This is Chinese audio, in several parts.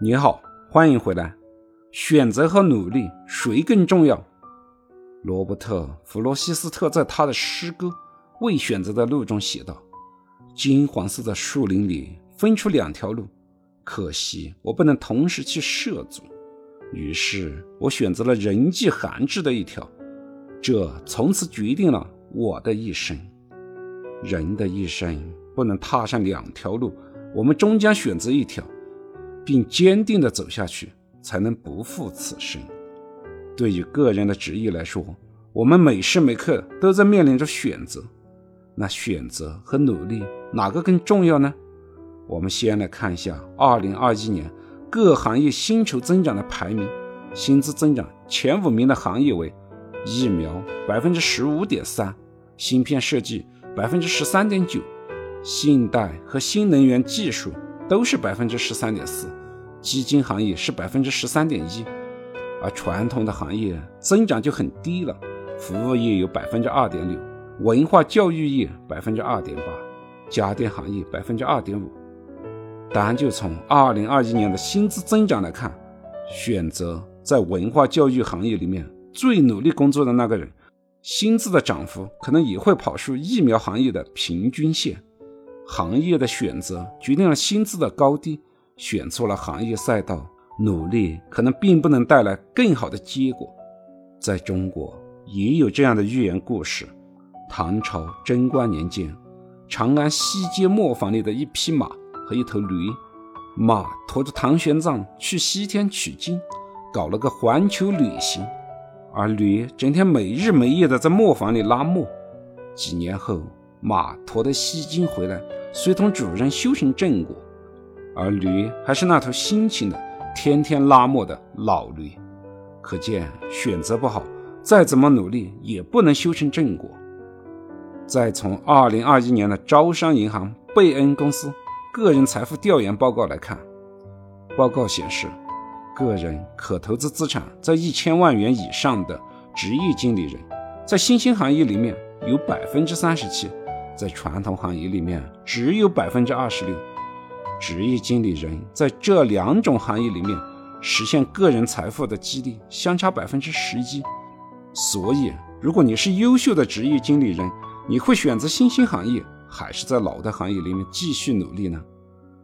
你好，欢迎回来。选择和努力，谁更重要？罗伯特·弗罗西斯特在他的诗歌《未选择的路》中写道，金黄色的树林里分出两条路，可惜我不能同时去涉足，于是我选择了人迹罕至的一条，这从此决定了我的一生。人的一生不能踏上两条路，我们终将选择一条，并坚定地走下去，才能不负此生。对于个人的职业来说，我们每时每刻都在面临着选择，那选择和努力哪个更重要呢？我们先来看一下2021年各行业薪酬增长的排名。薪资增长前5名的行业为疫苗 15.3%， 芯片设计 13.9%， 信贷和新能源技术都是 13.4%， 基金行业是 13.1%， 而传统的行业增长就很低了，服务业有 2.6%， 文化教育业 2.8%， 家电行业 2.5%。 单就从2021年的薪资增长来看，选择在文化教育行业里面最努力工作的那个人，薪资的涨幅可能也会跑出疫苗行业的平均线。行业的选择决定了薪资的高低，选错了行业赛道，努力可能并不能带来更好的结果。在中国也有这样的寓言故事，唐朝贞观年间，长安西街磨坊里的一匹马和一头驴，马驮着唐玄奘去西天取经，搞了个环球旅行，而驴整天每日每夜的在磨坊里拉磨。几年后，马驮的西经回来，随同主人修成正果，而驴还是那头辛勤的天天拉磨的老驴。可见选择不好，再怎么努力也不能修成正果。再从2021年的招商银行贝恩公司个人财富调研报告来看，报告显示，个人可投资资产在1000万元以上的职业经理人，在新兴行业里面有 37%， 在传统行业里面只有 26%。 职业经理人在这两种行业里面实现个人财富的几率相差 11%。 所以如果你是优秀的职业经理人，你会选择新兴行业，还是在老的行业里面继续努力呢？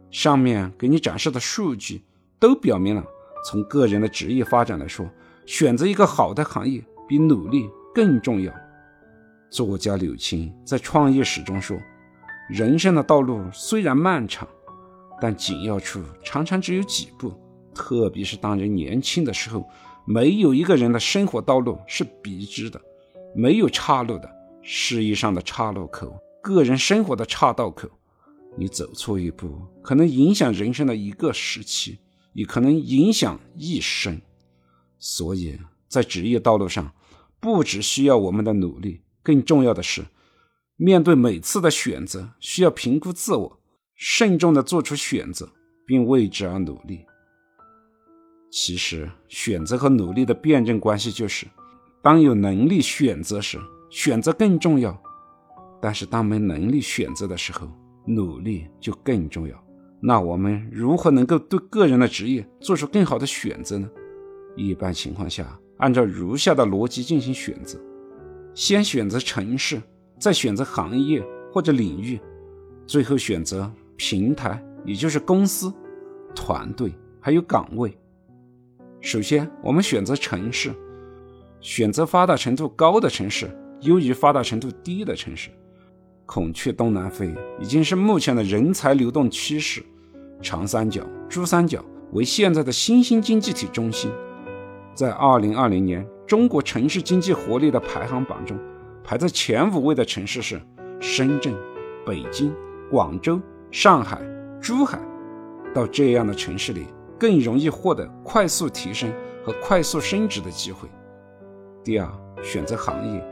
上面给你展示的数据都表明了，从个人的职业发展来说，选择一个好的行业比努力更重要。作家柳青在《创业史》中说，人生的道路虽然漫长，但紧要处常常只有几步，特别是当人年轻的时候，没有一个人的生活道路是笔直的，没有岔路的，事业上的岔路口，个人生活的岔道口，你走错一步，可能影响人生的一个时期，也可能影响一生。所以在职业道路上，不只需要我们的努力，更重要的是面对每次的选择需要评估自我，慎重地做出选择，并为之而努力。其实选择和努力的辩证关系就是，当有能力选择时，选择更重要，但是当没能力选择的时候，努力就更重要。那我们如何能够对个人的职业做出更好的选择呢？一般情况下，按照如下的逻辑进行选择：先选择城市，再选择行业或者领域，最后选择平台，也就是公司、团队还有岗位。首先我们选择城市，选择发达程度高的城市优于发达程度低的城市。孔雀东南飞已经是目前的人才流动趋势，长三角、珠三角为现在的新兴经济体中心。在2020年中国城市经济活力的排行榜中，排在前5位的城市是深圳、北京、广州、上海、珠海。到这样的城市里，更容易获得快速提升和快速升职的机会。第二，选择行业，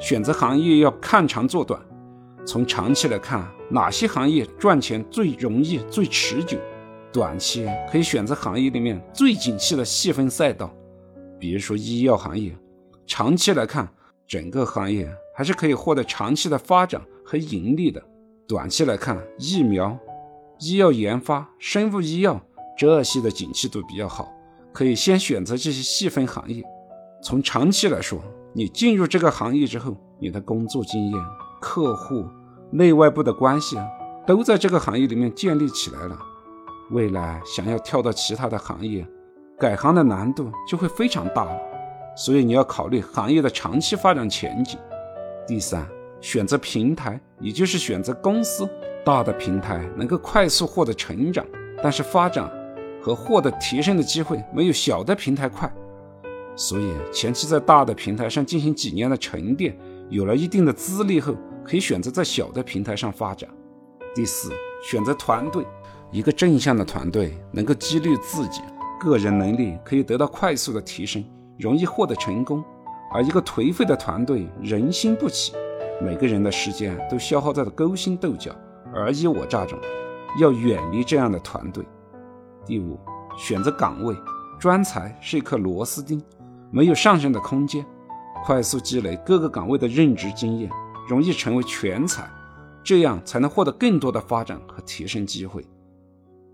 选择行业要看长做短，从长期来看，哪些行业赚钱最容易、最持久？短期可以选择行业里面最景气的细分赛道，比如说医药行业。长期来看，整个行业还是可以获得长期的发展和盈利的。短期来看，疫苗、医药研发、生物医药浙系的景气度比较好，可以先选择这些细分行业。从长期来说，你进入这个行业之后，你的工作经验、客户、内外部的关系都在这个行业里面建立起来了，未来想要跳到其他的行业，改行的难度就会非常大了。所以你要考虑行业的长期发展前景。第三，选择平台，也就是选择公司。大的平台能够快速获得成长，但是发展和获得提升的机会没有小的平台快，所以前期在大的平台上进行几年的沉淀，有了一定的资历后，可以选择在小的平台上发展。第四，选择团队。一个正向的团队能够激励自己，个人能力可以得到快速的提升，容易获得成功。而一个颓废的团队人心不起，每个人的时间都消耗在了勾心斗角、尔虞我诈中，要远离这样的团队。第五，选择岗位。专才是一颗螺丝钉，没有上升的空间，快速积累各个岗位的任职经验，容易成为全才，这样才能获得更多的发展和提升机会。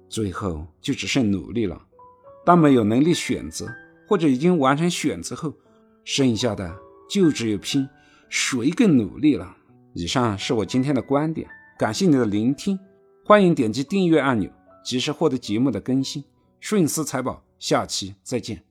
最后就只剩努力了，当没有能力选择或者已经完成选择后，剩下的就只有拼谁更努力了。以上是我今天的观点，感谢你的聆听，欢迎点击订阅按钮，及时获得节目的更新。顺思财宝，下期再见。